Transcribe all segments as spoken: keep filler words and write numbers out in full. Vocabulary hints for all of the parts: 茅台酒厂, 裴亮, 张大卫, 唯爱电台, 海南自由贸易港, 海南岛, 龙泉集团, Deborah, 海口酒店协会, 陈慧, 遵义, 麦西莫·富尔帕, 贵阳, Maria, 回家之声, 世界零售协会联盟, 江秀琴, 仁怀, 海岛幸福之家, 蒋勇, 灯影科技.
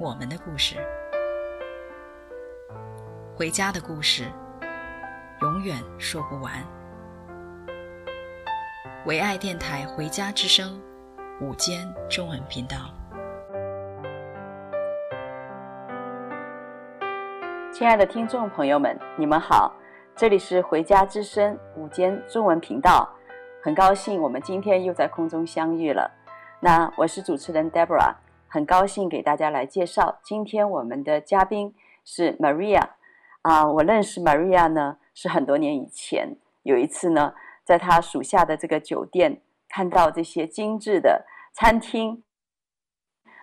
我们的故事，回家的故事，永远说不完。唯爱电台回家之声午间中文频道。亲爱的听众朋友们，你们好，这里是回家之声午间中文频道，很高兴我们今天又在空中相遇了。那我是主持人 Deborah，很高兴给大家来介绍，今天我们的嘉宾是 Maria。 啊，我认识 Maria 呢是很多年以前，有一次呢在她属下的这个酒店看到这些精致的餐厅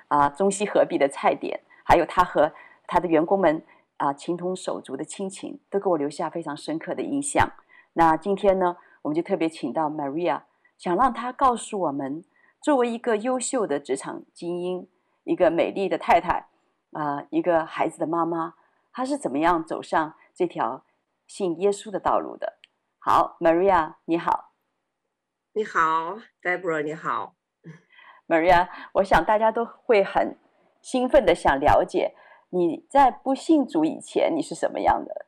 啊，中西合璧的菜点，还有她和她的员工们啊情同手足的亲情，都给我留下非常深刻的印象。那今天呢我们就特别请到 Maria， 想让她告诉我们，作为一个优秀的职场精英，一个美丽的太太、呃、一个孩子的妈妈，她是怎么样走上这条信耶稣的道路的。好， Maria 你好。你好 Deborah， 你好。 Maria， 我想大家都会很兴奋的想了解你在不信主以前你是什么样的，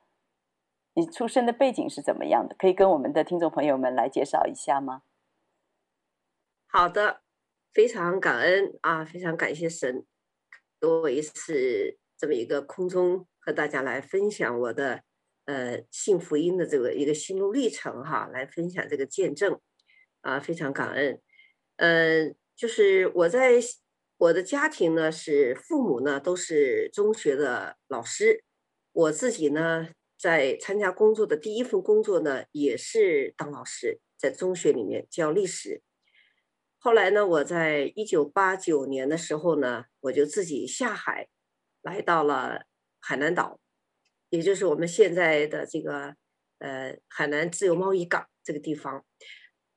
你出生的背景是怎么样的，可以跟我们的听众朋友们来介绍一下吗？好的，非常感恩啊，非常感谢神给我一次这么一个空中和大家来分享我的呃信福音的这个一个心路历程哈，来分享这个见证啊，非常感恩。嗯、呃，就是我在我的家庭呢，是父母呢都是中学的老师，我自己呢在参加工作的第一份工作呢也是当老师，在中学里面教历史。后来呢，我在一九八九年的时候呢，我就自己下海，来到了海南岛，也就是我们现在的这个呃海南自由贸易港这个地方。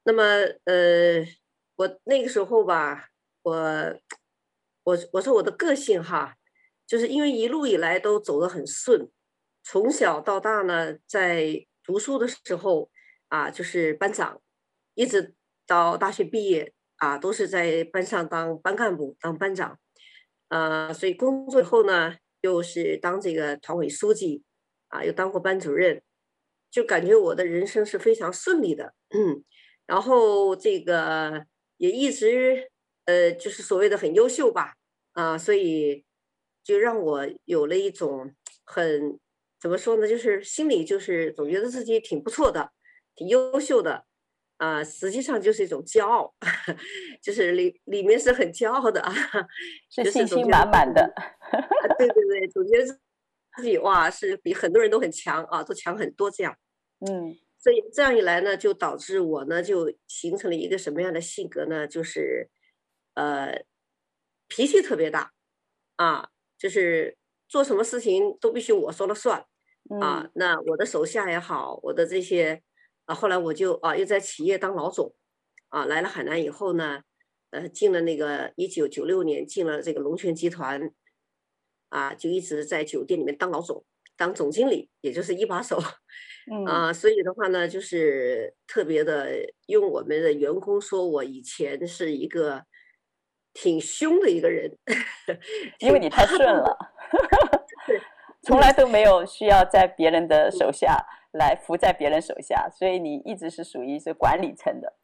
那么呃，我那个时候吧，我我我说我的个性哈，就是因为一路以来都走得很顺，从小到大呢，在读书的时候啊，就是班长，一直到大学毕业。啊，都是在班上当班干部、当班长，呃，所以工作以后呢，又是当这个团委书记，啊，又当过班主任，就感觉我的人生是非常顺利的。嗯、然后这个也一直呃，就是所谓的很优秀吧，啊，所以就让我有了一种很怎么说呢，就是心里就是总觉得自己挺不错的，挺优秀的。啊、呃，实际上就是一种骄傲，就是里里面是很骄傲的啊，是信心满满的。对对对，总觉得自己哇是比很多人都很强啊，都强很多这样。嗯，所以这样一来呢，就导致我呢就形成了一个什么样的性格呢？就是呃脾气特别大啊，就是做什么事情都必须我说了算啊、嗯。那我的手下也好，我的这些。啊、后来我就啊又在企业当老总，啊来了海南以后呢，呃进了那个一九九六年进了这个龙泉集团，啊就一直在酒店里面当老总，当总经理，也就是一把手，啊、嗯、所以的话呢，就是特别的用我们的员工说我以前是一个挺凶的一个人，因为你太顺了，从来都没有需要在别人的手下。来服在别人手下，所以你一直是属于是管理层的。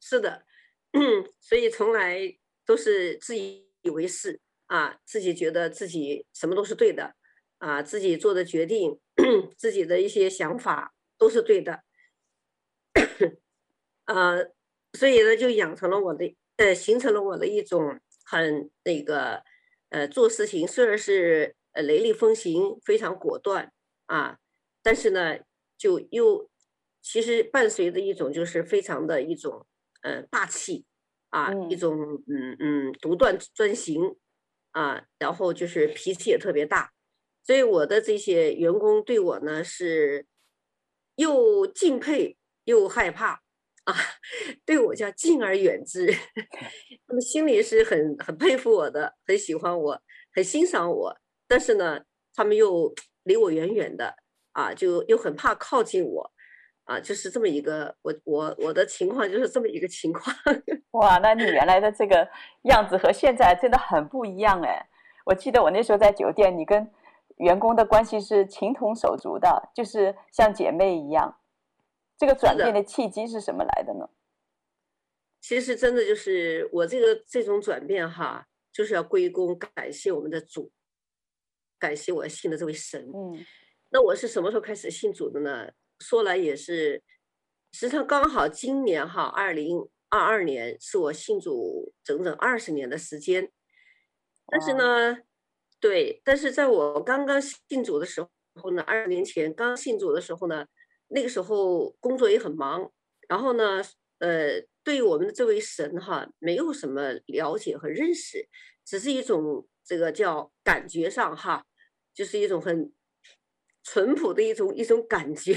是的，嗯，所以从来都是自以为是啊，自己觉得自己什么都是对的啊，自己做的决定，自己的一些想法都是对的啊，所以呢就养成了我的呃，形成了我的一种很那个呃做事情虽然是呃雷厉风行，非常果断啊。但是呢，就又其实伴随着一种就是非常的一种呃霸气啊，一种嗯嗯独断专行啊，然后就是脾气也特别大，所以我的这些员工对我呢是又敬佩又害怕啊，对我叫敬而远之，他们心里是很很佩服我的，很喜欢我，很欣赏我，但是呢他们又离我远远的啊，就又很怕靠近我啊，就是这么一个我我我的情况，就是这么一个情况。哇，那你原来的这个样子和现在真的很不一样哎！我记得我那时候在酒店，你跟员工的关系是情同手足的，就是像姐妹一样。这个转变的契机是什么来的呢？其实真的就是我这个这种转变哈，就是要归功感谢我们的主，感谢我信的这位神。嗯，那我是什么时候开始信主的呢？说来也是，实际上刚好今年哈，二零二二年是我信主整整二十年的时间。但是呢，对，但是在我刚刚信主的时候呢，二十年前刚信主的时候呢，那个时候工作也很忙，然后呢，呃，对我们的这位神哈，没有什么了解和认识，只是一种这个叫感觉上哈，就是一种很淳朴的一种一种感觉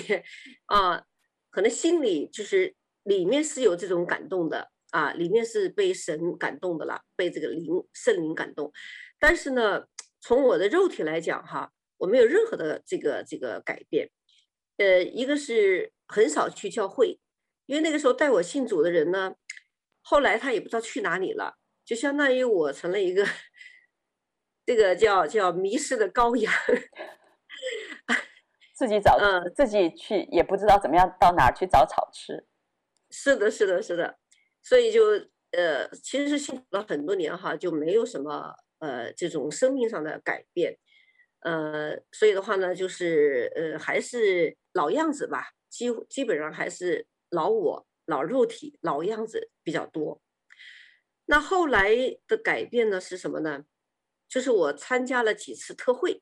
啊，可能心里就是里面是有这种感动的啊，里面是被神感动的了，被这个灵圣灵感动。但是呢，从我的肉体来讲哈，我没有任何的这个这个改变。呃，一个是很少去教会，因为那个时候带我信主的人呢，后来他也不知道去哪里了，就相当于我成了一个这个叫叫迷失的羔羊。自己找、嗯、自己去也不知道怎么样到哪儿去找草吃。是的是的是的，所以就呃其实是信主了很多年哈，就没有什么呃这种生命上的改变，呃所以的话呢就是呃还是老样子吧，基基本上还是老我老肉体老样子比较多。那后来的改变呢是什么呢？就是我参加了几次特会。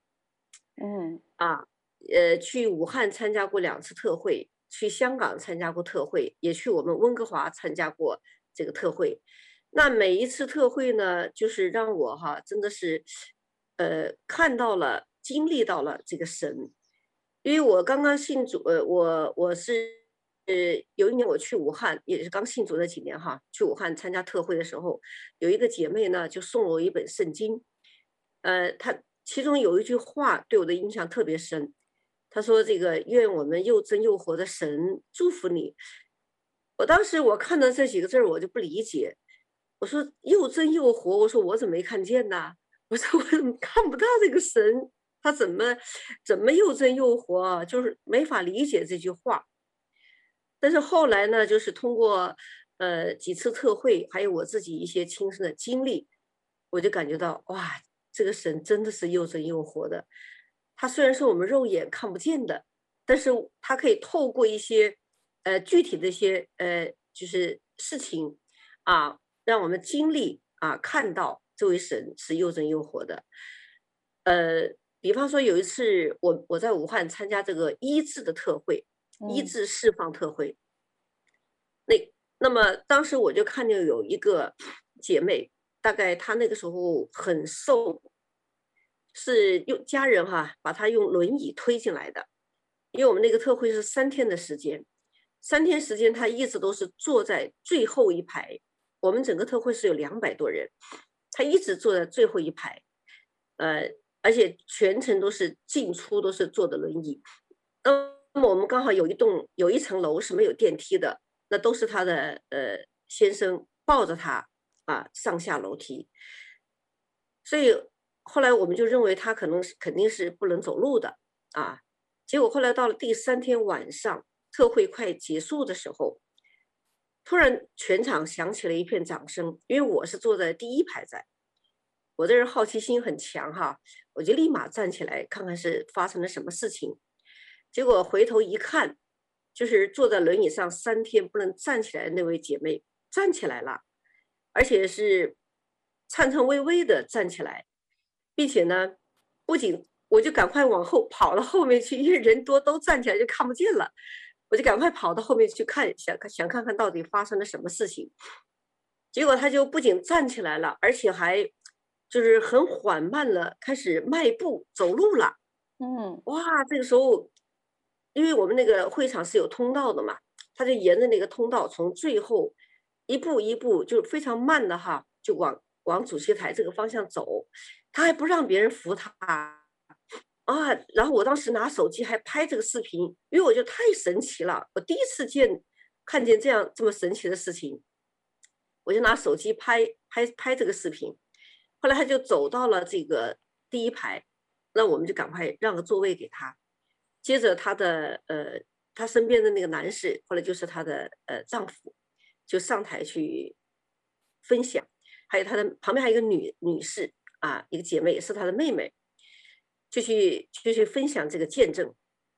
嗯啊，呃，去武汉参加过两次特会，去香港参加过特会，也去我们温哥华参加过这个特会。那每一次特会呢，就是让我哈，真的是，呃，看到了，经历到了这个神。因为我刚刚信主，呃，我我是，呃，有一年我去武汉，也是刚信主那几年哈，去武汉参加特会的时候，有一个姐妹呢，就送了我一本圣经，呃，她。其中有一句话对我的印象特别深，他说这个愿我们又真又活的神祝福你。我当时我看到这几个字我就不理解，我说又真又活，我说我怎么没看见呢？我说我怎么看不到这个神，他怎么怎么又真又活啊，就是没法理解这句话。但是后来呢，就是通过呃几次特会，还有我自己一些亲身的经历，我就感觉到哇，这个神真的是又真又活的，他虽然是我们肉眼看不见的，但是他可以透过一些呃具体的一些呃就是事情啊，让我们经历啊，看到这位神是又真又活的。呃，比方说有一次我我在武汉参加这个医治的特会，医治释放特会，那那么当时我就看见有一个姐妹。大概他那个时候很瘦，是用家人哈、啊、把他用轮椅推进来的，因为我们那个特会是三天的时间，三天时间他一直都是坐在最后一排，我们整个特会是有两百多人，他一直坐在最后一排，呃，而且全程都是进出都是坐的轮椅。那么我们刚好有一栋有一层楼是没有电梯的，那都是他的呃先生抱着他。啊，上下楼梯，所以后来我们就认为他可能是肯定是不能走路的啊。结果后来到了第三天晚上，特会快结束的时候，突然全场响起了一片掌声，因为我是坐在第一排在，我这人好奇心很强哈，我就立马站起来看看是发生了什么事情。结果回头一看，就是坐在轮椅上三天不能站起来的那位姐妹站起来了。而且是颤颤巍巍的站起来，并且呢，不仅我就赶快往后跑到后面去，因为人多都站起来就看不见了，我就赶快跑到后面去看，想想看看到底发生了什么事情。结果他就不仅站起来了，而且还就是很缓慢了，开始迈步走路了。嗯，哇，这个时候，因为我们那个会场是有通道的嘛，他就沿着那个通道从最后一步一步就非常慢的哈，就往往主席台这个方向走，他还不让别人扶他啊。然后我当时拿手机还拍这个视频，因为我觉得太神奇了，我第一次见看见这样这么神奇的事情，我就拿手机拍拍拍这个视频。后来他就走到了这个第一排，那我们就赶快让个座位给他。接着他的呃，他身边的那个男士，后来就是他的呃丈夫，就上台去分享。还有他的旁边还有一个女女士啊，一个姐妹也是他的妹妹，就去就去分享这个见证。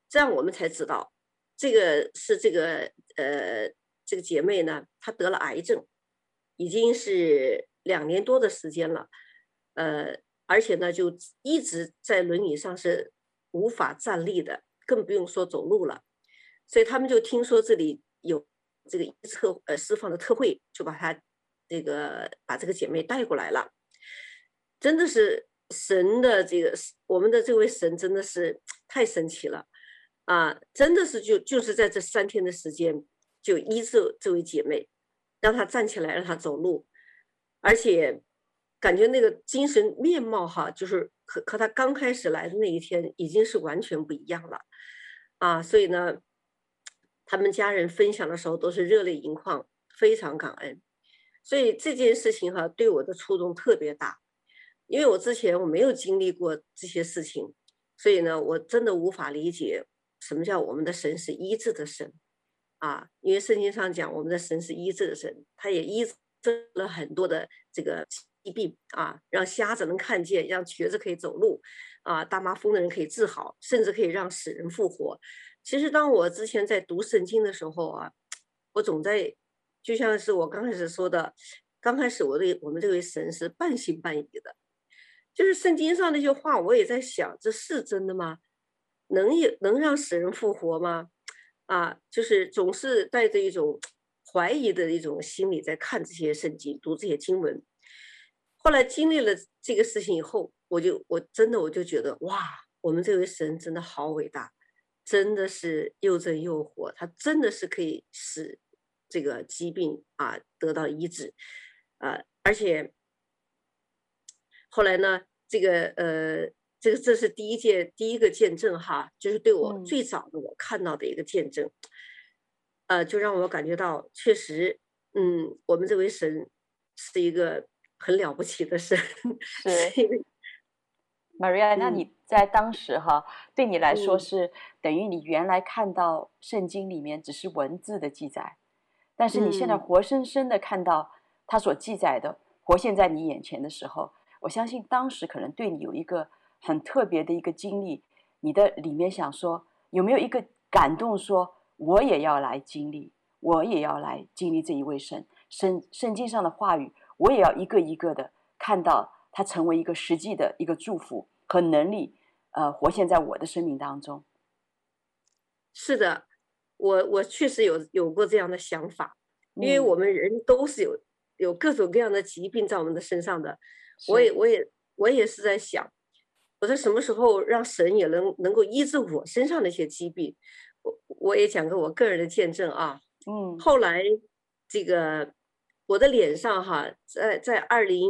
这样我们才知道，这个是这个呃这个姐妹呢，她得了癌症，已经是两年多的时间了。呃，而且呢，就一直在轮椅上是无法站立的，更不用说走路了。所以他们就听说这里有这个一策呃释放的特会，就把他这个把这个姐妹带过来了。真的是神的这个我们的这位神真的是太神奇了啊！真的是就就是在这三天的时间，就医治这位姐妹，让她站起来，让她走路，而且。感觉那个精神面貌哈，就是和和他刚开始来的那一天已经是完全不一样了，啊，所以呢，他们家人分享的时候都是热泪盈眶，非常感恩。所以这件事情哈，对我的触动特别大，因为我之前我没有经历过这些事情，所以呢，我真的无法理解什么叫我们的神是医治的神，啊，因为圣经上讲我们的神是医治的神，他也医治了很多的这个。疾病啊，让瞎子能看见，让瘸子可以走路，啊，大麻风的人可以治好，甚至可以让死人复活。其实，当我之前在读圣经的时候啊，我总在，就像是我刚开始说的，刚开始我对我们这位神是半信半疑的，就是圣经上那些话，我也在想，这是真的吗？能也能让死人复活吗？啊，就是总是带着一种怀疑的一种心理在看这些圣经，读这些经文。后来经历了这个事情以后，我就我真的我就觉得哇，我们这位神真的好伟大，真的是又真又活，他真的是可以使这个疾病啊得到医治，啊，而且后来呢，这个呃，这个这是第一件第一个见证哈，就是对我最早的我看到的一个见证，嗯、呃，就让我感觉到确实，嗯，我们这位神是一个。很了不起的事是 Maria， 那你在当时哈、嗯、对你来说是、嗯、等于你原来看到圣经里面只是文字的记载，但是你现在活生生的看到它所记载的、嗯、活现在你眼前的时候，我相信当时可能对你有一个很特别的一个经历，你的里面想说有没有一个感动，说我也要来经历，我也要来经历这一位神圣圣经上的话语，我也要一个一个的看到它成为一个实际的一个祝福和能力，呃，活现在我的生命当中。是的，我我确实有有过这样的想法，因为我们人都是有有各种各样的疾病在我们的身上的。我也我也我也是在想，我说什么时候让神也能能够医治我身上的一些疾病。我我也讲个我个人的见证啊，嗯，后来这个。我的脸上哈，在在二零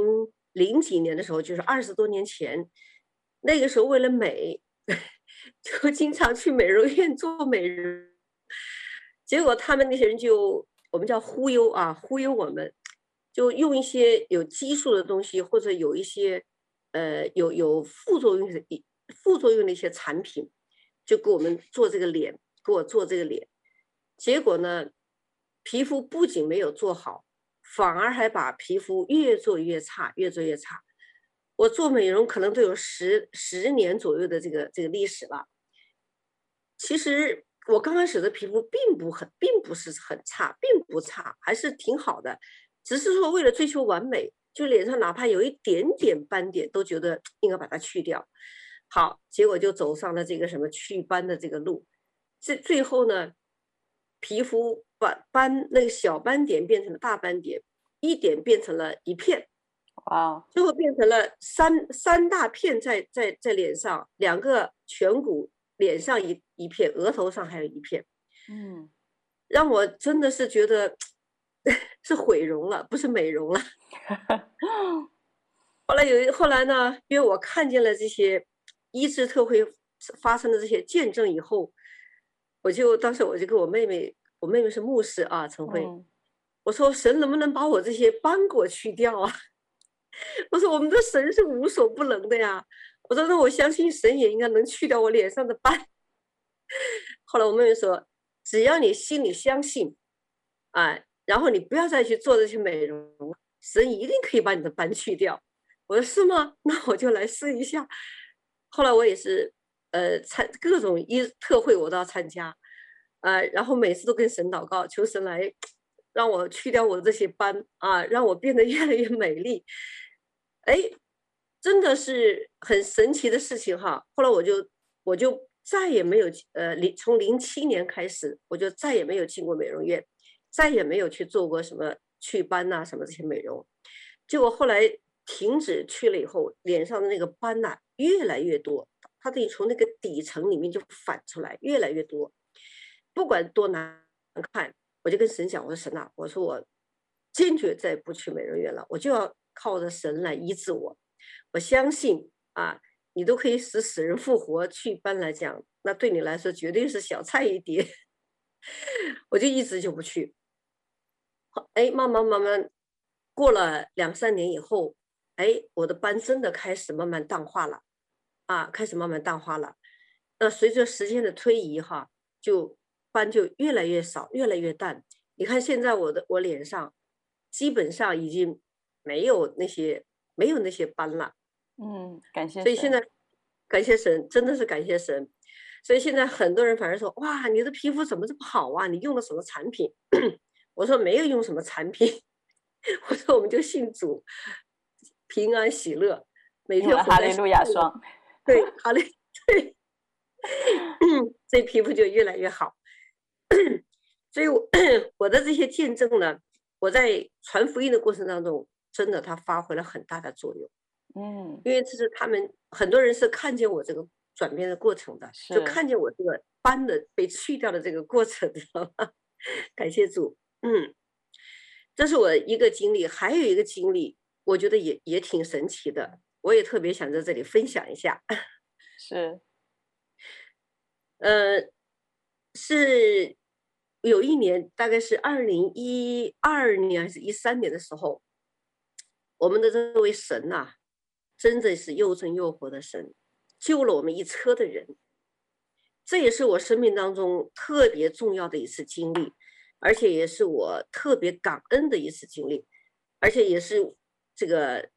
零几年的时候，就是二十多年前，那个时候为了美，就经常去美容院做美容，结果他们那些人就我们叫忽悠啊，忽悠我们，就用一些有激素的东西，或者有一些呃有有副作用的副作用的一些产品，就给我们做这个脸，给我做这个脸，结果呢，皮肤不仅没有做好。反而还把皮肤越做越差，越做越差。我做美容可能都有十十年左右的这个这个历史了。其实我刚开始的皮肤并不很，并不是很差，并不差，还是挺好的。只是说为了追求完美，就脸上哪怕有一点点斑点，都觉得应该把它去掉。好，结果就走上了这个什么祛斑的这个路。这最后呢，皮肤。把斑那个小斑点变成了大斑点，一点变成了一片，哇，最后变成了三三大片在在在脸上，两个颧骨，脸上一一片，额头上还有一片，嗯，让我真的是觉得是毁容了，不是美容了。后来有后来呢，因为我看见了这些医治特会发生的这些见证以后，我就当时我就跟我妹妹，我妹妹是牧师啊，陈慧，嗯，我说神能不能把我这些斑果去掉啊？我说我们的神是无所不能的呀，我说那我相信神也应该能去掉我脸上的斑。后来我妹妹说，只要你心里相信，哎，然后你不要再去做这些美容，神一定可以把你的斑去掉。我说是吗？那我就来试一下。后来我也是呃参各种医特会我都要参加，呃然后每次都跟神祷告，求神来让我去掉我这些斑啊，让我变得越来越美丽。哎，真的是很神奇的事情哈。后来我就我就再也没有呃从零七年开始，我就再也没有进过美容院，再也没有去做过什么祛斑呐、啊、什么这些美容。结果后来停止去了以后，脸上的那个斑呐、啊、越来越多，它得从那个底层里面就反出来，越来越多，不管多难看。我就跟神讲，我说神啊，我说我坚决再不去美容院了，我就要靠着神来医治我。我相信啊，你都可以使死人复活，祛斑来讲，那对你来说绝对是小菜一碟。我就一直就不去。哎，慢慢慢慢，过了两三年以后，哎，我的斑真的开始慢慢淡化了，啊，开始慢慢淡化了。那随着时间的推移，哈，就斑就越来越少，越来越淡。你看现在我的我脸上，基本上已经没有那些没有那些斑了。嗯，感谢神。所以现在感谢神，真的是感谢神。所以现在很多人反而说，哇，你的皮肤怎么这么好啊？你用了什么产品？我说没有用什么产品，我说我们就信主，平安喜乐，每天哈利路亚霜，对，哈利对，这皮肤就越来越好。所以我，我的这些见证呢，我在传福音的过程当中，真的它发挥了很大的作用。嗯，因为这是他们很多人是看见我这个转变的过程的，就看见我这个斑的被去掉的这个过程，知道吗？感谢主。嗯，这是我一个经历，还有一个经历，我觉得也也挺神奇的，我也特别想在这里分享一下。是，呃，是有一年，大概是二零一二年还是一三年的时候，我们的这位神呐、啊，真的是又真又活的神，救了我们一车的人。这也是我生命当中特别重要的一次经历，而且也是我特别感恩的一次经历，而且也是这个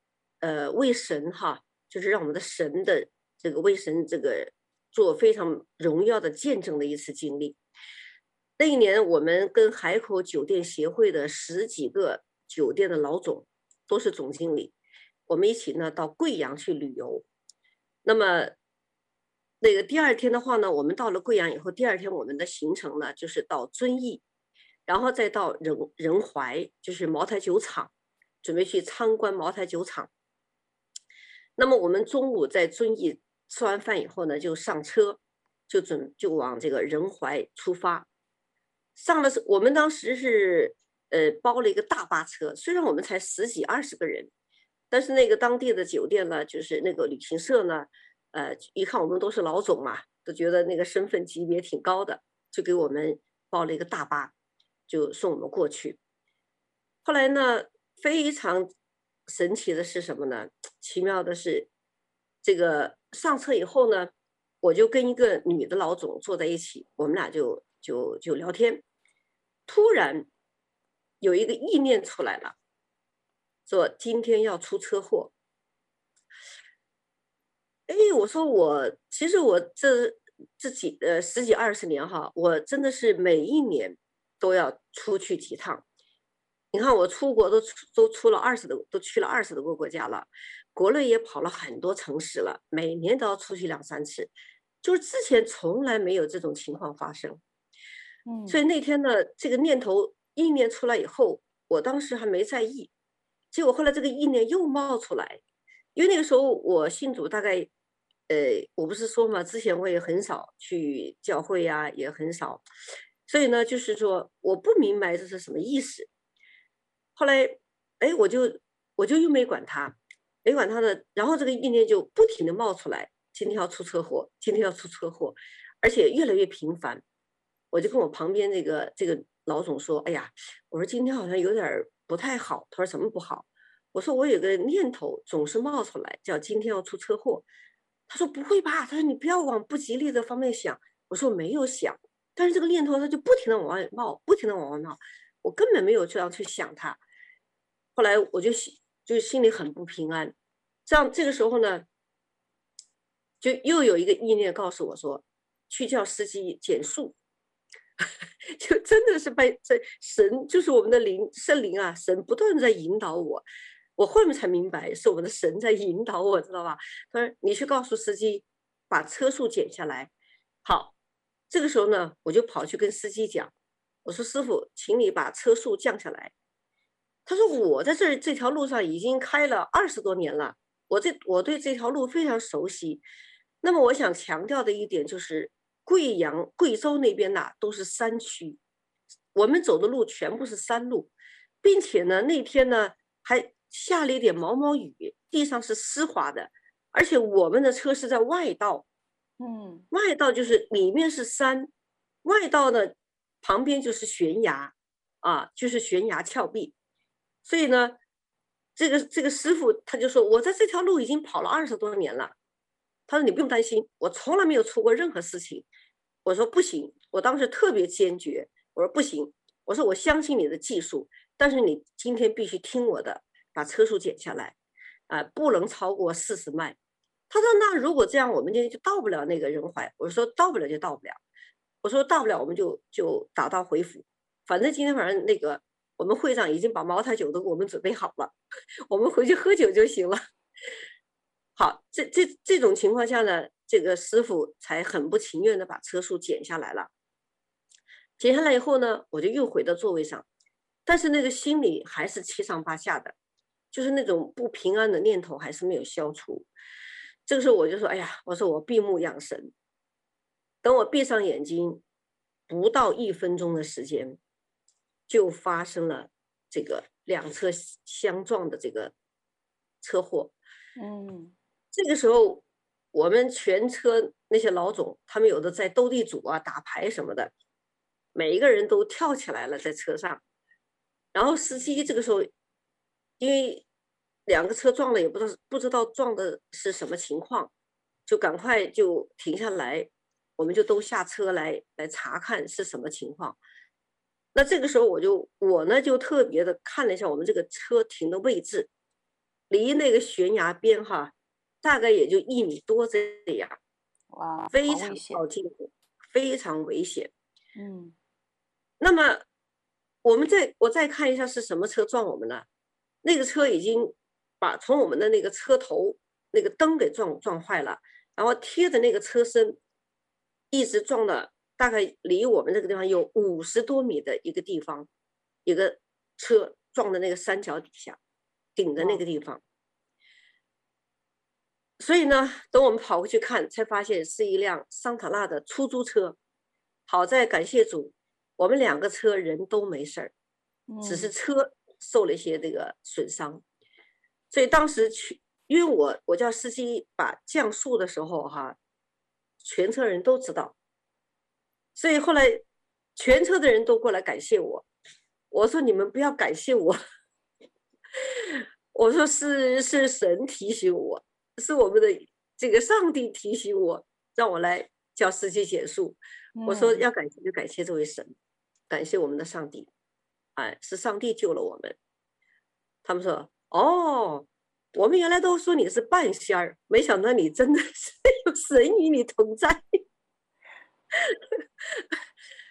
呃为神哈，就是让我们的神的这个为神这个做非常荣耀的见证的一次经历。那一年我们跟海口酒店协会的十几个酒店的老总都是总经理，我们一起呢到贵阳去旅游。那么那个第二天的话呢，我们到了贵阳以后，第二天我们的行程呢就是到遵义，然后再到仁仁怀，就是茅台酒厂，准备去参观茅台酒厂。那么我们中午在遵义吃完饭以后呢，就上车，就准就往这个仁怀出发。上了我们当时是呃包了一个大巴车，虽然我们才十几二十个人，但是那个当地的酒店呢，就是那个旅行社呢。呃，一看我们都是老总嘛，都觉得那个身份级别挺高的，就给我们包了一个大巴，就送我们过去。后来呢，非常神奇的是什么呢？奇妙的是，这个上车以后呢，我就跟一个女的老总坐在一起，我们俩就就就聊天。突然有一个意念出来了，说今天要出车祸。哎，我说我其实我这这几呃十几二十年哈，我真的是每一年都要出去几趟。你看我出国都都出了二十的，都去了二十多个国家了，国内也跑了很多城市了，每年都要出去两三次，就是之前从来没有这种情况发生。嗯，所以那天呢，这个念头意念出来以后，我当时还没在意，结果后来这个意念又冒出来，因为那个时候我信主大概，呃，我不是说嘛，之前我也很少去教会啊，也很少，所以呢，就是说我不明白这是什么意思。后来，哎，我就我就又没管他，没管他的，然后这个意念就不停的冒出来，今天要出车祸，今天要出车祸，而且越来越频繁。我就跟我旁边这个这个老总说，哎呀，我说今天好像有点不太好。他说什么不好？我说我有个念头总是冒出来，叫今天要出车祸。他说不会吧？他说你不要往不吉利的方面想。我说我没有想，但是这个念头他就不停的往外冒，不停的往外冒，我根本没有这样去想它。后来我就就心里很不平安。这样这个时候呢，就又有一个意念告诉我说，去叫司机减速。就真的是被这神，就是我们的灵圣灵啊，神不断在引导我。我后面才明白是我们的神在引导我，知道吧？他说你去告诉司机把车速减下来。好，这个时候呢，我就跑去跟司机讲，我说师傅，请你把车速降下来。他说我在这这条路上已经开了二十多年了，我这我对这条路非常熟悉。那么我想强调的一点就是。贵阳、贵州那边呐都是山区，我们走的路全部是山路，并且呢，那天呢还下了一点毛毛雨，地上是湿滑的，而且我们的车是在外道，嗯，外道就是里面是山，外道呢旁边就是悬崖啊，就是悬崖峭壁，所以呢，这个这个师傅他就说，我在这条路已经跑了二十多年了。他说你不用担心，我从来没有出过任何事情。我说不行，我当时特别坚决，我说不行，我说我相信你的技术，但是你今天必须听我的，把车速减下来，啊、呃，不能超过四十迈。他说那如果这样，我们今天就到不了那个仁怀。我说到不了就到不了，我说到不了我们就就打道回府，反正今天晚上那个我们会长已经把茅台酒都给我们准备好了，我们回去喝酒就行了。好，这这这种情况下呢，这个师傅才很不情愿的把车速减下来了。减下来以后呢，我就又回到座位上，但是那个心里还是七上八下的，就是那种不平安的念头还是没有消除。这个时候我就说，哎呀，我说我闭目养神。等我闭上眼睛，不到一分钟的时间，就发生了这个两车相撞的这个车祸。嗯。这个时候我们全车那些老总他们有的在斗地主啊打牌什么的，每一个人都跳起来了在车上。然后司机这个时候因为两个车撞了也不知道不知道撞的是什么情况，就赶快就停下来，我们就都下车来来查看是什么情况。那这个时候我就我呢就特别的看了一下我们这个车停的位置，离那个悬崖边哈大概也就一米多这样，哇，非常靠近，非常危险。嗯，那么我们再我再看一下是什么车撞我们呢？那个车已经把从我们的那个车头那个灯给撞撞坏了，然后贴着那个车身，一直撞了大概离我们这个地方有五十多米的一个地方，一个车撞的那个山脚底下，顶着那个地方。哦，所以呢，等我们跑过去看，才发现是一辆桑塔纳的出租车。好在感谢主，我们两个车人都没事儿，只是车受了一些这个损伤。嗯，所以当时去，因为我我叫司机把降速的时候哈，全车人都知道，所以后来全车的人都过来感谢我。我说你们不要感谢我，我说是是神提醒我。是我们的这个上帝提醒我，让我来叫司机减速。我说要感谢就感谢这位神，感谢我们的上帝，哎，是上帝救了我们。他们说，哦，我们原来都说你是半仙儿，没想到你真的是有神与你同在。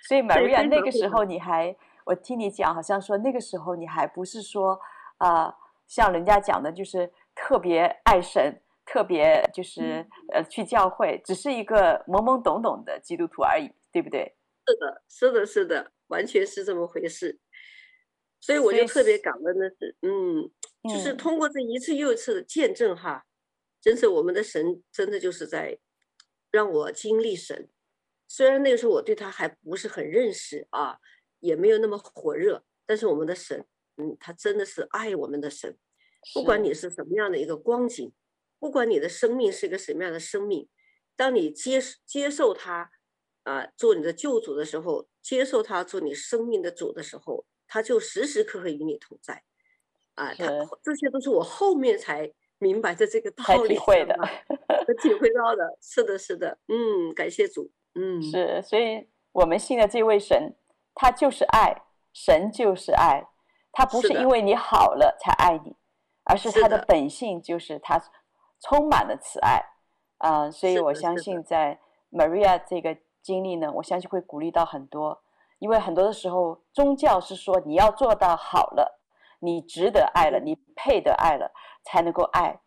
所以 Maria 那个时候你还，我听你讲好像说那个时候你还不是说啊、呃，像人家讲的就是特别爱神。特别就是呃去教会，只是一个懵懵懂懂的基督徒而已，对不对？是的，是的，是的，完全是这么回事。所以我就特别感恩的是，嗯，就是通过这一次又一次的见证哈，真是我们的神真的就是在让我经历神。虽然那个时候我对他还不是很认识啊，也没有那么火热，但是我们的神，嗯，他真的是爱我们的神。不管你是什么样的一个光景，不管你的生命是一个什么样的生命，当你接接受他啊做你的救主的时候，接受他做你生命的主的时候，他就时时刻刻与你同在啊。他这些都是我后面才明白的这个道理，体会的，体会到的，是的，是的，嗯，感谢主，嗯，是，所以我们信的这位神，他就是爱，神就是爱，他不是因为你好了才爱你，而是他的本性就是他充满了慈爱啊、呃，所以我相信在 Maria 这个经历呢，我相信会鼓励到很多，因为很多的时候宗教是说你要做到好了，你值得爱了，你配得爱了，才能够爱，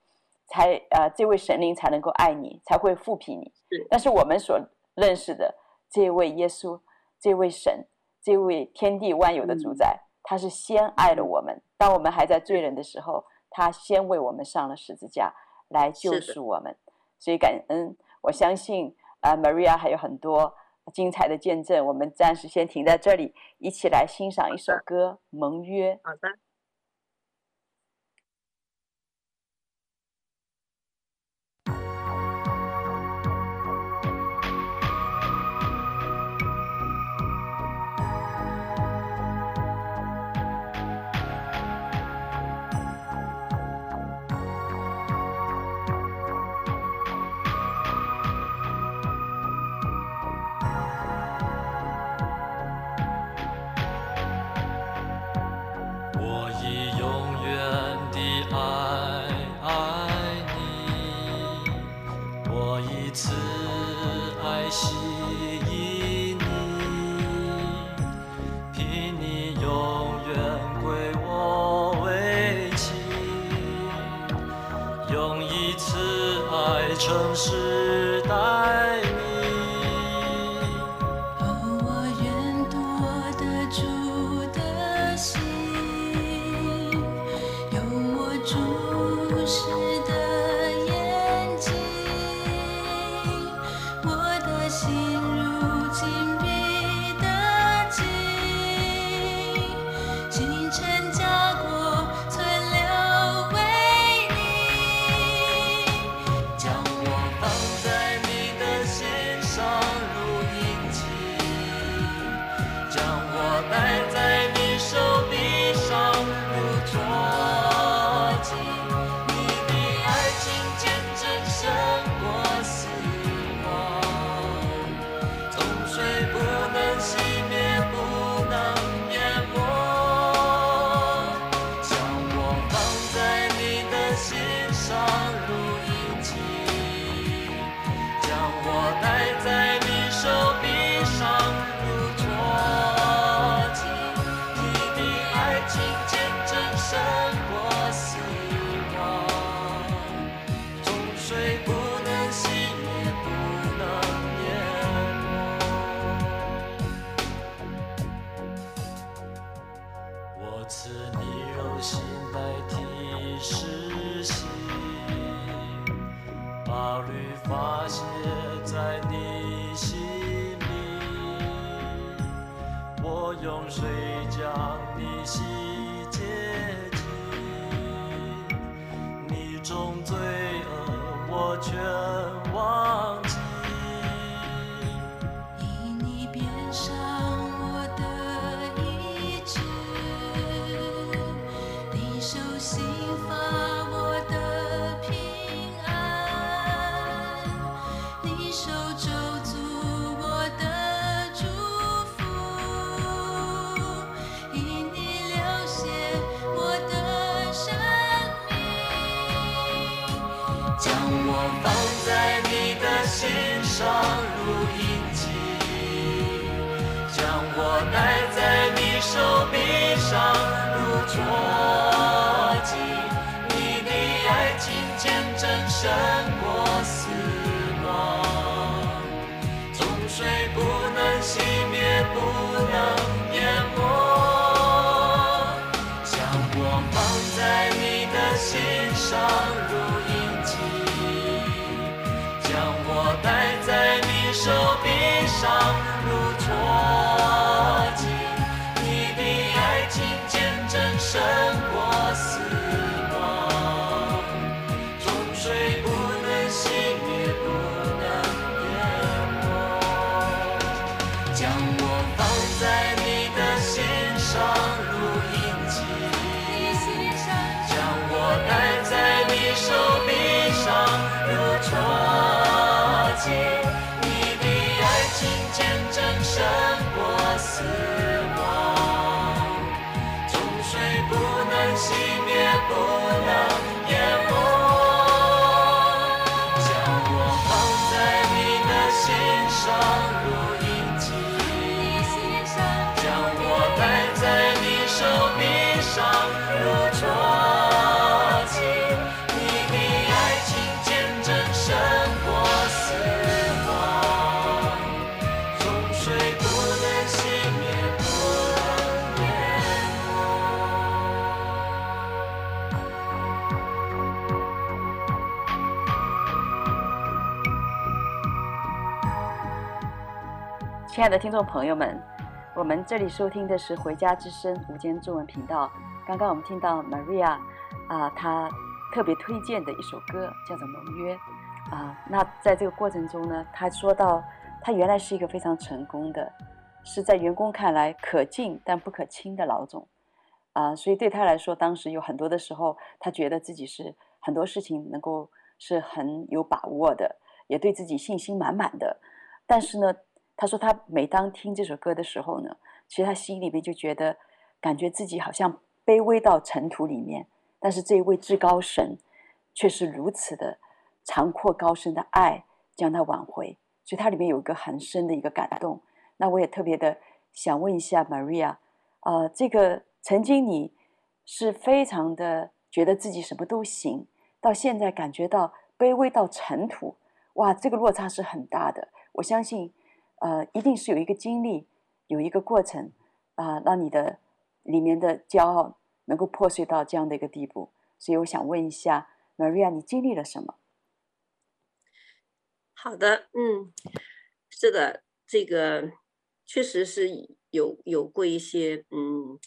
才呃这位神灵才能够爱你，才会复辟你。但是我们所认识的这位耶稣，这位神，这位天地万有的主宰，嗯、他是先爱了我们。当我们还在罪人的时候，他先为我们上了十字架来救赎我们。所以感恩，我相信啊、呃、，Maria 还有很多精彩的见证。我们暂时先停在这里，一起来欣赏一首歌《盟约》。好的。诚实待你，哦，我愿夺得主的心，用我注视的眼睛，我的心如紧闭的紧，清晨交过存留为你将。熄灭不能淹没。手臂上如捉襟，你的爱情见证胜过死亡，洪水不能熄灭，不能淹没，将我放在你的心上如印记，将我戴在你手臂上如戳记。 见证胜过死亡，洪水不能熄灭，不能淹没，将我放在你的心上如印记，将我戴在你手臂上如戳记，你的爱情见证胜过死亡。 亲爱的听众朋友们，我们这里收听的是《回家之声》午间中文频道。刚刚我们听到 Maria 啊，她特别推荐的一首歌叫做《盟约》啊。那在这个过程中呢，她说到，她原来是一个非常成功的，是在员工看来可敬但不可亲的老总啊，所以对她来说，当时有很多的时候，她觉得自己是很多事情能够是很有把握的，也对自己信心满满的。但是呢， 他说：“他每当听这首歌的时候呢，其实他心里面就觉得，感觉自己好像卑微到尘土里面。但是这一位至高神，却是如此的长阔高深的爱，将他挽回。所以它里面有一个很深的一个感动。那我也特别的想问一下 Maria， 呃，这个曾经你是非常的觉得自己什么都行，到现在感觉到卑微到尘土，哇，这个落差是很大的。我相信。” 呃，一定是有一个经历，有一个过程，啊、呃，让你的里面的骄傲能够破碎到这样的一个地步。所以我想问一下 ，Maria， 你经历了什么？好的，嗯，是的，这个确实是有有过一些，嗯，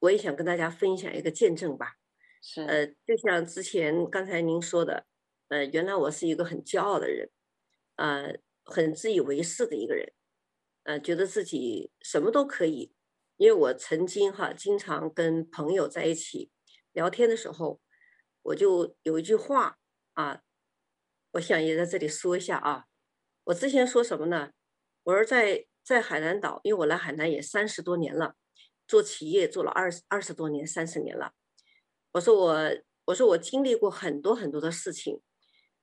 我也想跟大家分享一个见证吧。是，呃，就像之前刚才您说的，呃，原来我是一个很骄傲的人，呃。 很自以为是的一个人，呃，觉得自己什么都可以。因为我曾经哈，经常跟朋友在一起聊天的时候，我就有一句话啊，我想也在这里说一下啊。我之前说什么呢？我说在在海南岛，因为我来海南也三十多年了，做企业做了二十二十多年、三十年了。我说我我说我经历过很多很多的事情。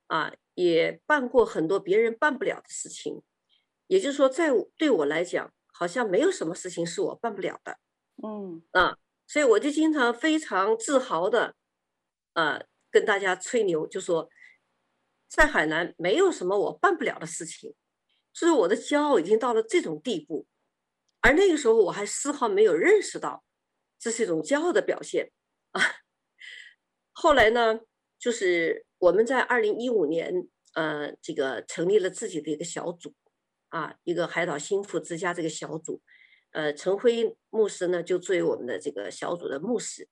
啊，也办过很多别人办不了的事情，也就是说在，在对我来讲，好像没有什么事情是我办不了的，嗯啊，所以我就经常非常自豪的，啊，跟大家吹牛，就说在海南没有什么我办不了的事情，就是我的骄傲已经到了这种地步，而那个时候我还丝毫没有认识到，这是一种骄傲的表现啊。后来呢，就是。 我们在二零一五年，呃，这个成立了自己的一个小组，啊，一个海岛幸福之家这个小组，呃，陈辉牧师呢就作为我们的这个小组的牧师，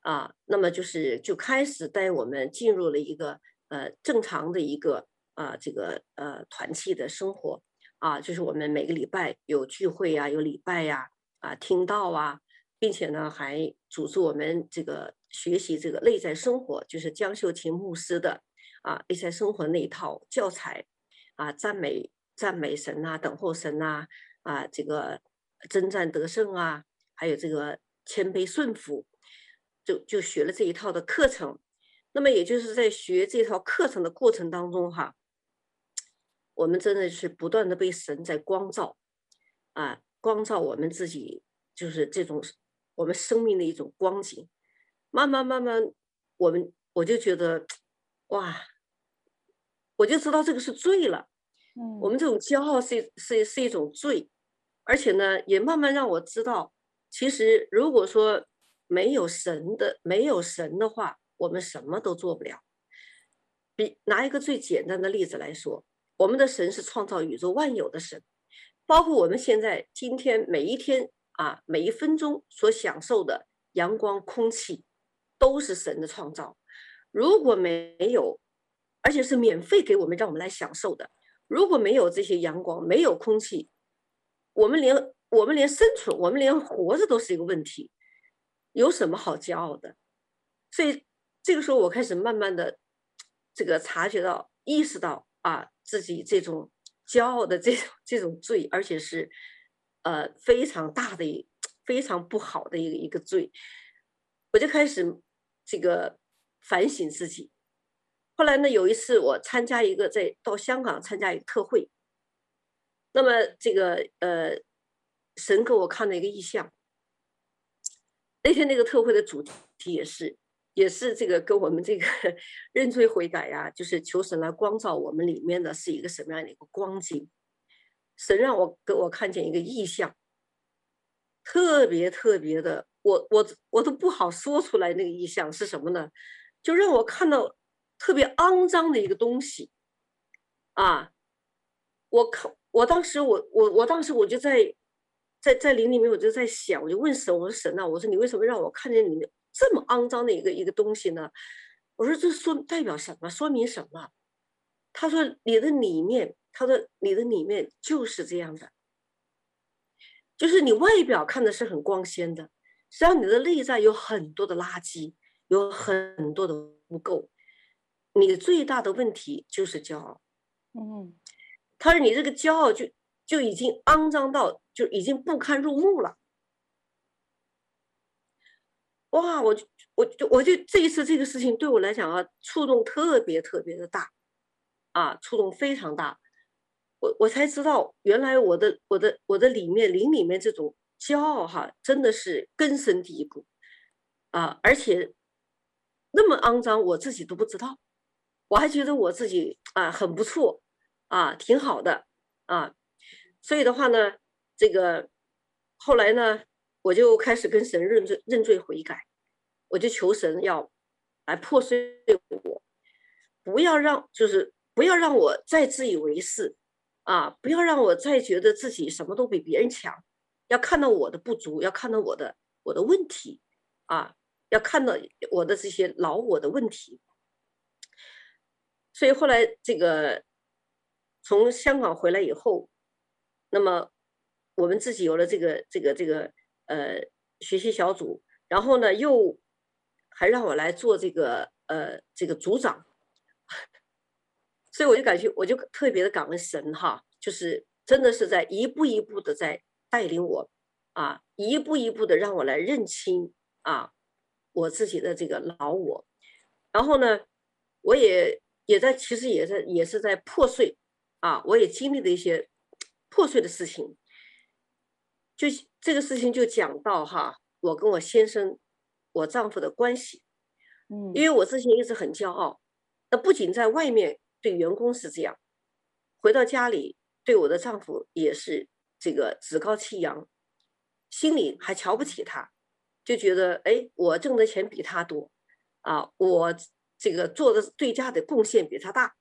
啊，那么就是就开始带我们进入了一个呃正常的一个啊、呃、这个呃团契的生活，啊，就是我们每个礼拜有聚会啊，有礼拜呀、啊，啊，听到啊，并且呢还组织我们这个。 学习这个内在生活，就是江秀琴牧师的啊内在生活那一套教材啊，赞美赞美神啊，等候神啊，啊这个征战得胜啊，还有这个谦卑顺服，就就学了这一套的课程。那么也就是在学这套课程的过程当中哈，我们真的是不断的被神在光照啊，光照我们自己，就是这种我们生命的一种光景。 慢慢慢慢，我们我就觉得，哇，我就知道这个是罪了。嗯，我们这种骄傲是是是一种罪，而且呢，也慢慢让我知道，其实如果说没有神的没有神的话，我们什么都做不了。比拿一个最简单的例子来说，我们的神是创造宇宙万有的神，包括我们现在今天每一天啊，每一分钟所享受的阳光、空气，都是神的创造。如果没有，而且是免费给我们，让我们来享受的。如果没有这些阳光，没有空气，我们连我们连生存，我们连活着都是一个问题，有什么好骄傲的？所以这个时候，我开始慢慢的这个察觉到、意识到啊，自己这种骄傲的这种这种罪，而且是呃非常大的、非常不好的一个一个罪，我就开始这个反省自己。后来呢，有一次我参加一个在到香港参加一个特会，那么这个呃，神给我看了一个异象。那天那个特会的主题也是也是这个跟我们这个认罪悔改呀、啊，就是求神来光照我们里面的是一个什么样的一个光景。神让我给我看见一个异象，特别特别的，我我我都不好说出来那个异象是什么呢？就让我看到特别肮脏的一个东西，啊，我靠！我当时我我我当时我就在在在灵里面，我就在想，我就问神，我说神啊，我说你为什么让我看见你这么肮脏的一个一个东西呢？我说这说代表什么？说明什么？他说你的里面，他说你的里面就是这样的，就是你外表看的是很光鲜的，实际上你的内在有很多的垃圾，有很多的污垢。你最大的问题就是骄傲，嗯，他说你这个骄傲就就已经肮脏到就已经不堪入目了。哇，我就我就我就这一次这个事情对我来讲啊，触动特别特别的大，啊，触动非常大。我我才知道，原来我的我的我的里面灵里面这种骄傲哈，真的是根深蒂固，啊，而且那么肮脏，我自己都不知道。我还觉得我自己啊很不错啊，挺好的啊，所以的话呢，这个后来呢，我就开始跟神认罪认罪悔改，我就求神要来破碎我，不要让就是不要让我再自以为是啊，不要让我再觉得自己什么都比别人强，要看到我的不足，要看到我的我的问题啊，要看到我的这些老我的问题。所以后来这个从香港回来以后，那么我们自己有了这个这个这个呃学习小组，然后呢又还让我来做这个呃这个组长，所以我就感觉我就特别的感恩神哈，就是真的是在一步一步的在带领我啊，一步一步的让我来认清啊我自己的这个老我，然后呢我也。也在其实也在也是在破碎啊，我也经历了一些破碎的事情。就这个事情就讲到哈，我跟我先生我丈夫的关系，嗯，因为我之前一直很骄傲，那不仅在外面对员工是这样，回到家里对我的丈夫也是这个趾高气扬，心里还瞧不起他，就觉得哎我挣的钱比他多啊，我这个做的对家的贡献比他大，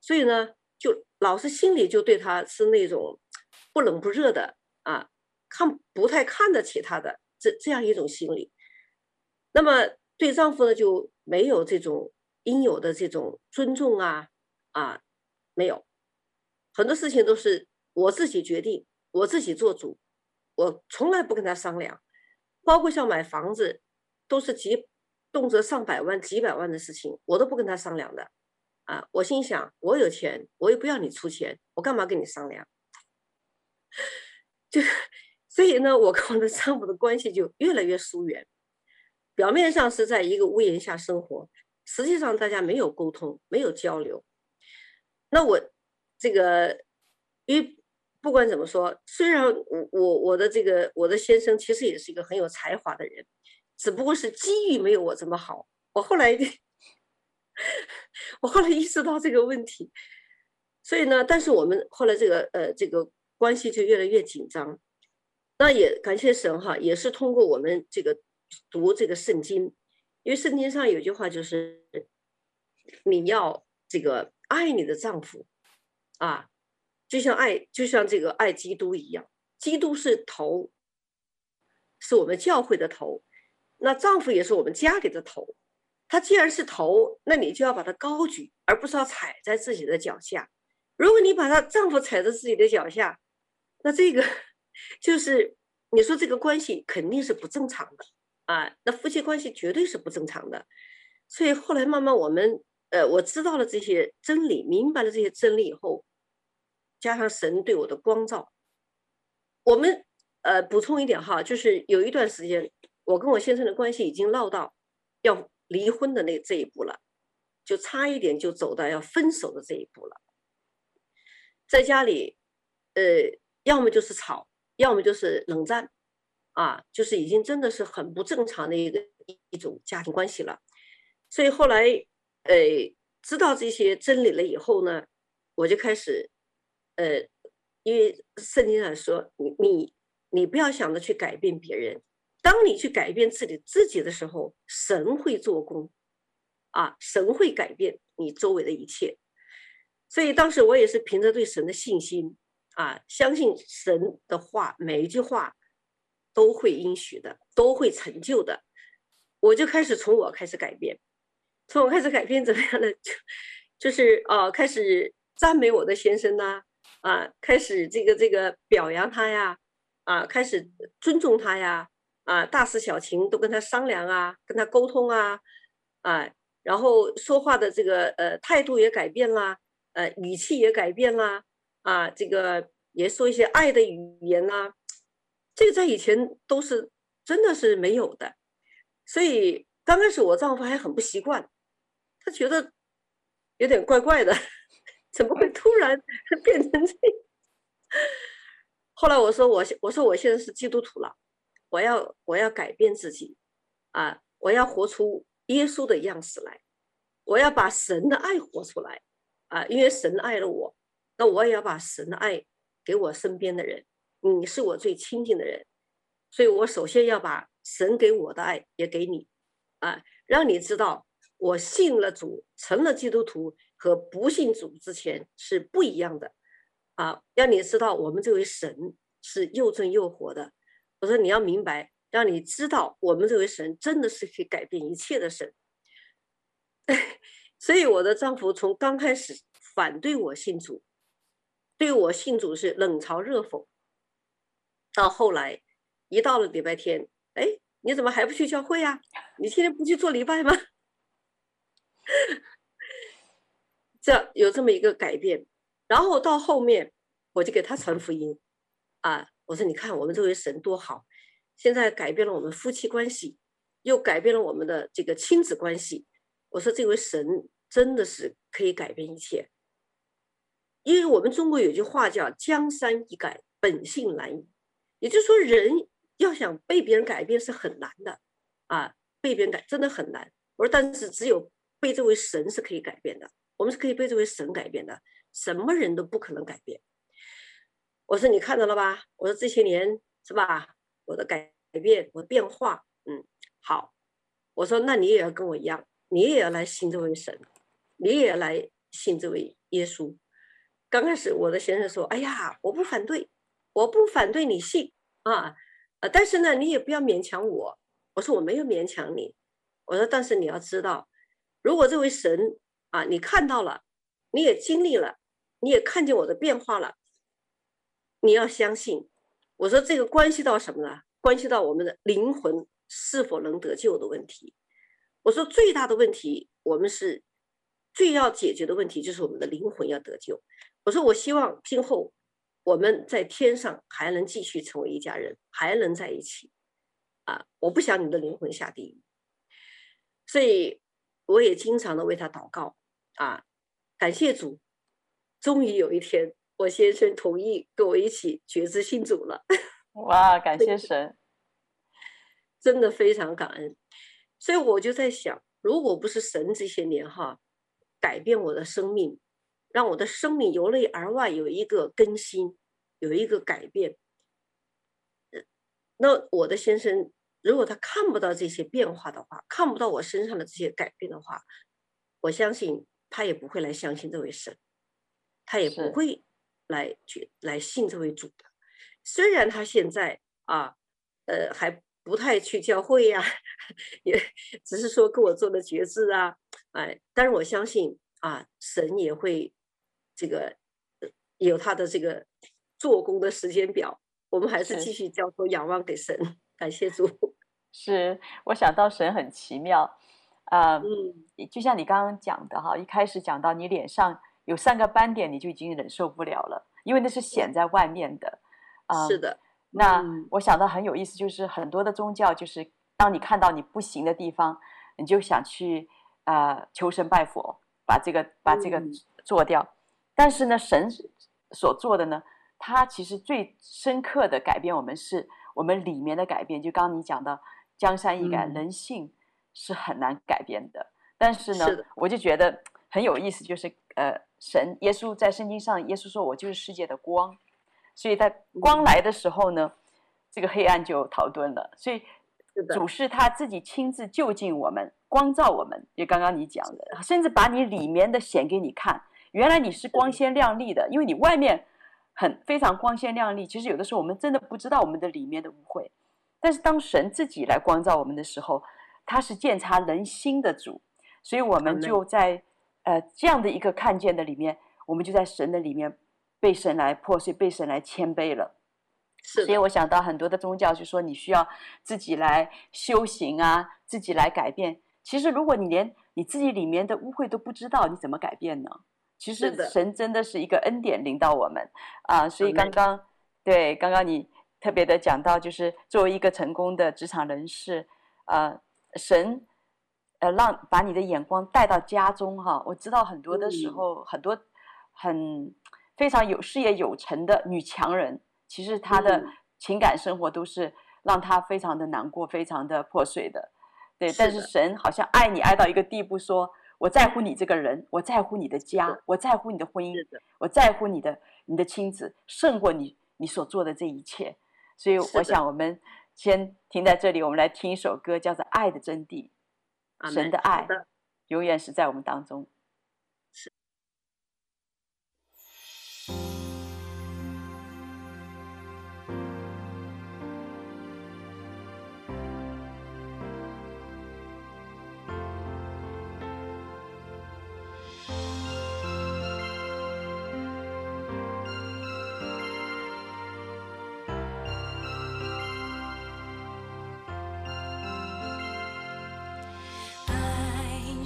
所以呢就老是心里就对他是那种不冷不热的啊，看不太看得起他的这这样一种心理。那么对丈夫呢就没有这种应有的这种尊重啊啊没有，很多事情都是我自己决定，我自己做主，我从来不跟他商量，包括像买房子都是极动辄上百万几百万的事情，我都不跟他商量的啊！我心想我有钱，我也不要你出钱，我干嘛跟你商量，就所以呢我跟我的丈夫的关系就越来越疏远，表面上是在一个屋檐下生活，实际上大家没有沟通，没有交流。那我这个因为不管怎么说，虽然我我我的这个我的先生其实也是一个很有才华的人，只不过是机遇没有我这么好。我后来我后来意识到这个问题，所以呢但是我们后来这个呃这个关系就越来越紧张。那也感谢神哈，也是通过我们这个读这个圣经，因为圣经上有句话就是你要这个爱你的丈夫啊，就像爱，就像这个爱基督一样，基督是头，是我们教会的头，那丈夫也是我们家里的头。他既然是头，那你就要把他高举，而不是要踩在自己的脚下。如果你把他丈夫踩在自己的脚下，那这个就是你说这个关系肯定是不正常的啊，那夫妻关系绝对是不正常的。所以后来慢慢我们呃，我知道了这些真理，明白了这些真理以后，加上神对我的光照，我们呃补充一点哈，就是有一段时间我跟我先生的关系已经闹到要离婚的那这一步了，就差一点就走到要分手的这一步了。在家里呃，要么就是吵，要么就是冷战啊，就是已经真的是很不正常的一个一种家庭关系了。所以后来呃，知道这些真理了以后呢，我就开始呃，因为圣经上说你你你不要想着去改变别人，当你去改变自己自己的时候，神会做工啊，神会改变你周围的一切。所以当时我也是凭着对神的信心啊，相信神的话，每一句话都会应许的，都会成就的。我就开始从我开始改变。从我开始改变怎么样呢？就就是啊、呃，开始赞美我的先生呐、啊，啊，开始这个这个表扬他呀，啊，开始尊重他呀，啊，大事小情都跟他商量啊，跟他沟通啊，啊，然后说话的这个呃态度也改变啦，呃，语气也改变啦，啊，这个也说一些爱的语言啦、啊，这个在以前都是真的是没有的，所以刚开始我丈夫还很不习惯。他觉得有点怪怪的，怎么会突然变成这样？后来我说我我说我现在是基督徒了，我要我要改变自己啊，我要活出耶稣的样式来，我要把神的爱活出来啊，因为神爱了我，那我也要把神的爱给我身边的人，你是我最亲近的人，所以我首先要把神给我的爱也给你啊，让你知道。我信了主，成了基督徒和不信主之前是不一样的啊！让你知道我们这位神是又真又活的。我说你要明白，让你知道我们这位神真的是可以改变一切的神。所以我的丈夫从刚开始反对我信主，对我信主是冷嘲热讽，到后来一到了礼拜天，哎，你怎么还不去教会啊？你天天不去做礼拜吗？这有这么一个改变。然后到后面我就给他传福音啊，我说你看我们这位神多好，现在改变了我们夫妻关系，又改变了我们的这个亲子关系，我说这位神真的是可以改变一切。因为我们中国有句话叫江山易改本性难移，也就是说人要想被别人改变是很难的啊，被别人改真的很难。我说但是只有被这位神是可以改变的，我们是可以被这位神改变的，什么人都不可能改变。我说你看到了吧，我说这些年是吧，我的改变，我的变化，嗯，好，我说那你也要跟我一样，你也要来信这位神，你也要来信这位耶稣。刚开始我的先生说，哎呀，我不反对，我不反对你信啊，呃，但是呢，你也不要勉强我。我说我没有勉强你，我说但是你要知道。如果这位神啊，你看到了，你也经历了，你也看见我的变化了，你要相信。我说这个关系到什么呢？关系到我们的灵魂是否能得救的问题。我说最大的问题，我们是最要解决的问题，就是我们的灵魂要得救。我说我希望今后我们在天上还能继续成为一家人，还能在一起啊！我不想你的灵魂下地狱，所以。我也经常的为他祷告啊，感谢主，终于有一天我先生同意跟我一起决志信主了。哇，感谢神，真的非常感恩。所以我就在想，如果不是神这些年哈改变我的生命，让我的生命由内而外有一个更新，有一个改变，那我的先生如果他看不到这些变化的话，看不到我身上的这些改变的话，我相信他也不会来相信这位神。他也不会来去来信这位主的。虽然他现在啊，呃，还不太去教会呀、啊，也只是说跟我做了决志啊，哎，但是我相信啊，神也会这个有他的这个做工的时间表。我们还是继续交托仰望给神，感谢主。是，我想到神很奇妙。呃、嗯，就像你刚刚讲的哈，一开始讲到你脸上有三个斑点，你就已经忍受不了了，因为那是显在外面的。呃、是的。那、嗯、我想到很有意思，就是很多的宗教，就是当你看到你不行的地方，你就想去呃求神拜佛，把这个把这个做掉。嗯、但是呢，神所做的呢，它其实最深刻的改变我们是我们里面的改变。就刚刚你讲到江山易改，嗯、人性是很难改变的，但是呢是我就觉得很有意思，就是呃，神耶稣在圣经上，耶稣说我就是世界的光，所以在光来的时候呢，嗯、这个黑暗就逃遁了。所以主是他自己亲自就近我们，光照我们，就刚刚你讲的，甚至把你里面的显给你看，原来你是光鲜亮丽的，因为你外面很非常光鲜亮丽，其实有的时候我们真的不知道我们的里面的污秽，但是当神自己来光照我们的时候，他是鉴察人心的主，所以我们就在呃这样的一个看见的里面，我们就在神的里面被神来破碎，被神来谦卑了。是，所以我想到很多的宗教就说你需要自己来修行啊，自己来改变。其实如果你连你自己里面的污秽都不知道，你怎么改变呢？其实神真的是一个恩典临到我们啊、呃，所以刚刚对刚刚你特别的讲到，就是作为一个成功的职场人士啊。呃神呃让把你的眼光带到家中哈。我知道很多的时候、嗯、很多很非常有事业有成的女强人，其实她的情感生活都是让她非常的难过，非常的破碎的。对，是的。但是神好像爱你爱到一个地步，说我在乎你这个人，我在乎你的家，我在乎你的婚姻，我在乎你的你的亲子，胜过你你所做的这一切。所以我想我们先停在这里，我们来听一首歌，叫做《爱的真谛》。神的爱永远是在我们当中。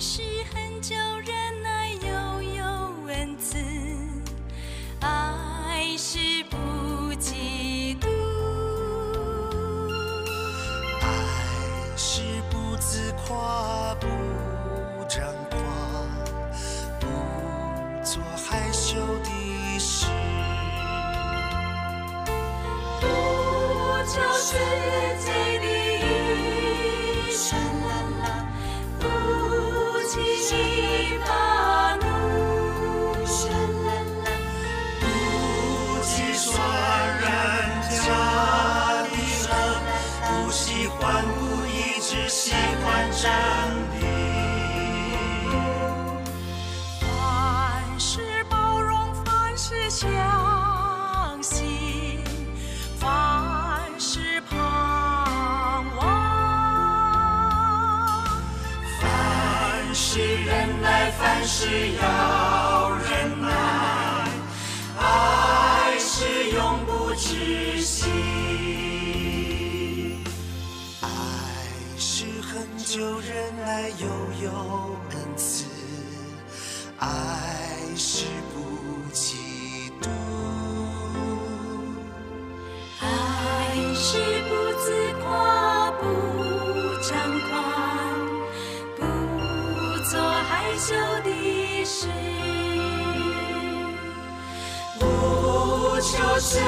是很久忍耐又有恩慈，爱是不嫉妒，爱是不自夸，不张狂，不做害羞的事，不叫世界的一生不起发怒，不计算人家的恩，不喜欢不义，只喜欢真理。凡事包容，凡事相信，凡事盼。凡事要忍耐，爱是永不止息。爱是恒久忍耐又有恩慈，爱是不嫉妒，爱是不自夸，不张狂，做害羞的事，不求世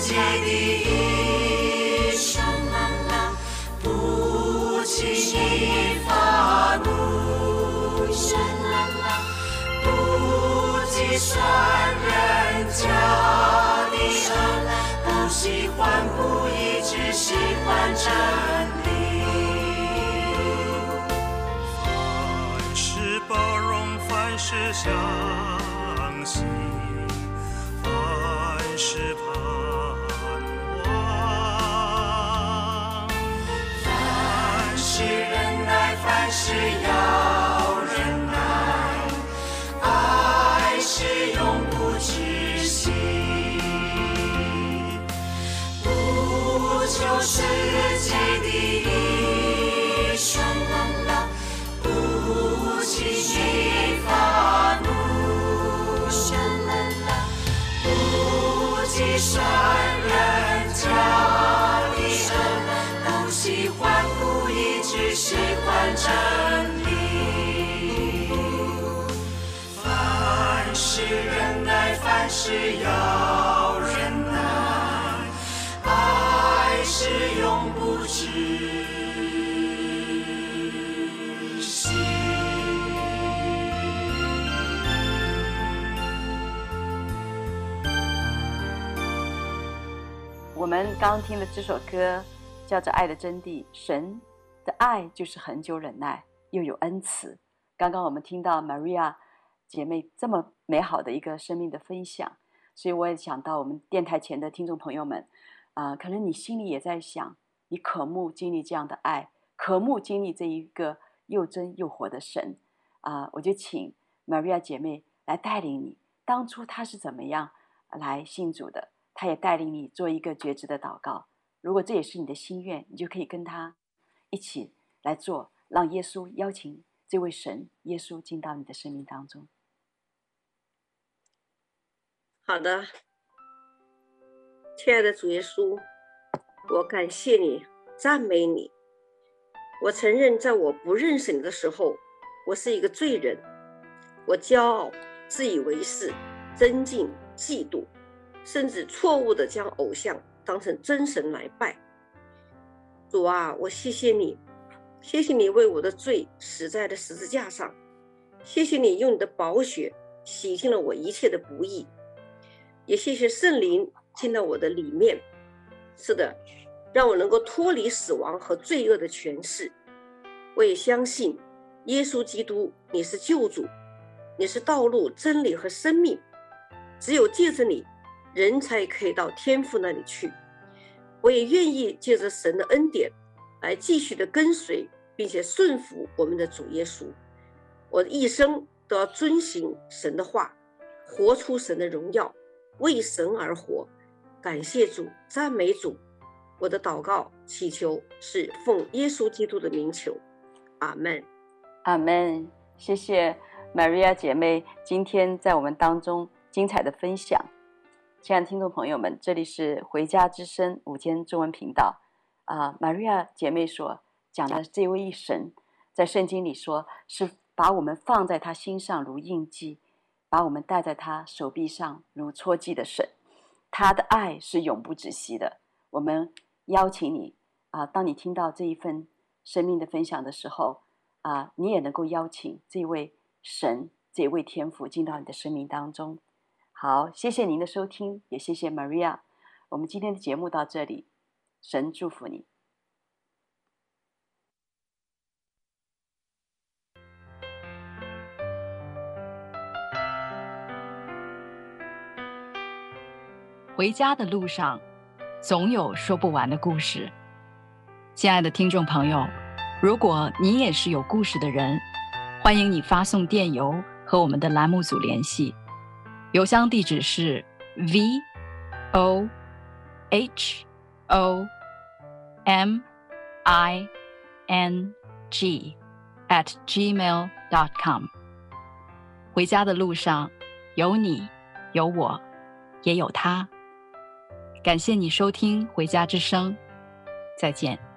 界的一生安乐，不轻易发怒，不计算人家的恩，不喜欢不义，只喜欢真理。包容，凡事相信。我们刚听的这首歌叫做《爱的真谛》，神的爱就是恒久忍耐，又有恩慈。刚刚我们听到 Maria 姐妹这么美好的一个生命的分享，所以我也想到我们电台前的听众朋友们、呃、可能你心里也在想，你渴慕经历这样的爱，渴慕经历这一个又真又活的神、呃、我就请 Maria 姐妹来带领你，当初她是怎么样来信主的，他也带领你做一个觉知的祷告。如果这也是你的心愿，你就可以跟他一起来做，让耶稣邀请这位神耶稣进到你的生命当中。好的，亲爱的主耶稣，我感谢你，赞美你。我承认在我不认识你的时候，我是一个罪人，我骄傲、自以为是、争竞、嫉妒，甚至错误地将偶像当成真神来拜。主啊，我谢谢你，谢谢你为我的罪死在了十字架上，谢谢你用你的宝血洗净了我一切的不义，也谢谢圣灵进到我的里面。是的，让我能够脱离死亡和罪恶的权势。我也相信耶稣基督，你是救主，你是道路、真理和生命，只有借着你，人才可以到天父那里去。我也愿意借着神的恩典来继续的跟随并且顺服我们的主耶稣。我的一生都要遵行神的话，活出神的荣耀，为神而活。感谢主，赞美主。我的祷告祈求是奉耶稣基督的名求，阿们，阿们。谢谢 Maria 姐妹今天在我们当中精彩的分享。亲爱的听众朋友们，这里是回家之声午间中文频道、呃、Maria 姐妹所讲的这位一神，在圣经里说是把我们放在他心上如印记，把我们戴在他手臂上如戳记的神。他的爱是永不止息的。我们邀请你、呃、当你听到这一份生命的分享的时候、呃、你也能够邀请这位神，这位天父进到你的生命当中。好，谢谢您的收听，也谢谢 Maria。 我们今天的节目到这里，神祝福你。回家的路上总有说不完的故事。亲爱的听众朋友，如果你也是有故事的人，欢迎你发送电邮和我们的栏目组联系，邮箱地址是 v o h o m i n g at gmail dot com。 回家的路上有你有我也有他。感谢你收听回家之声，再见。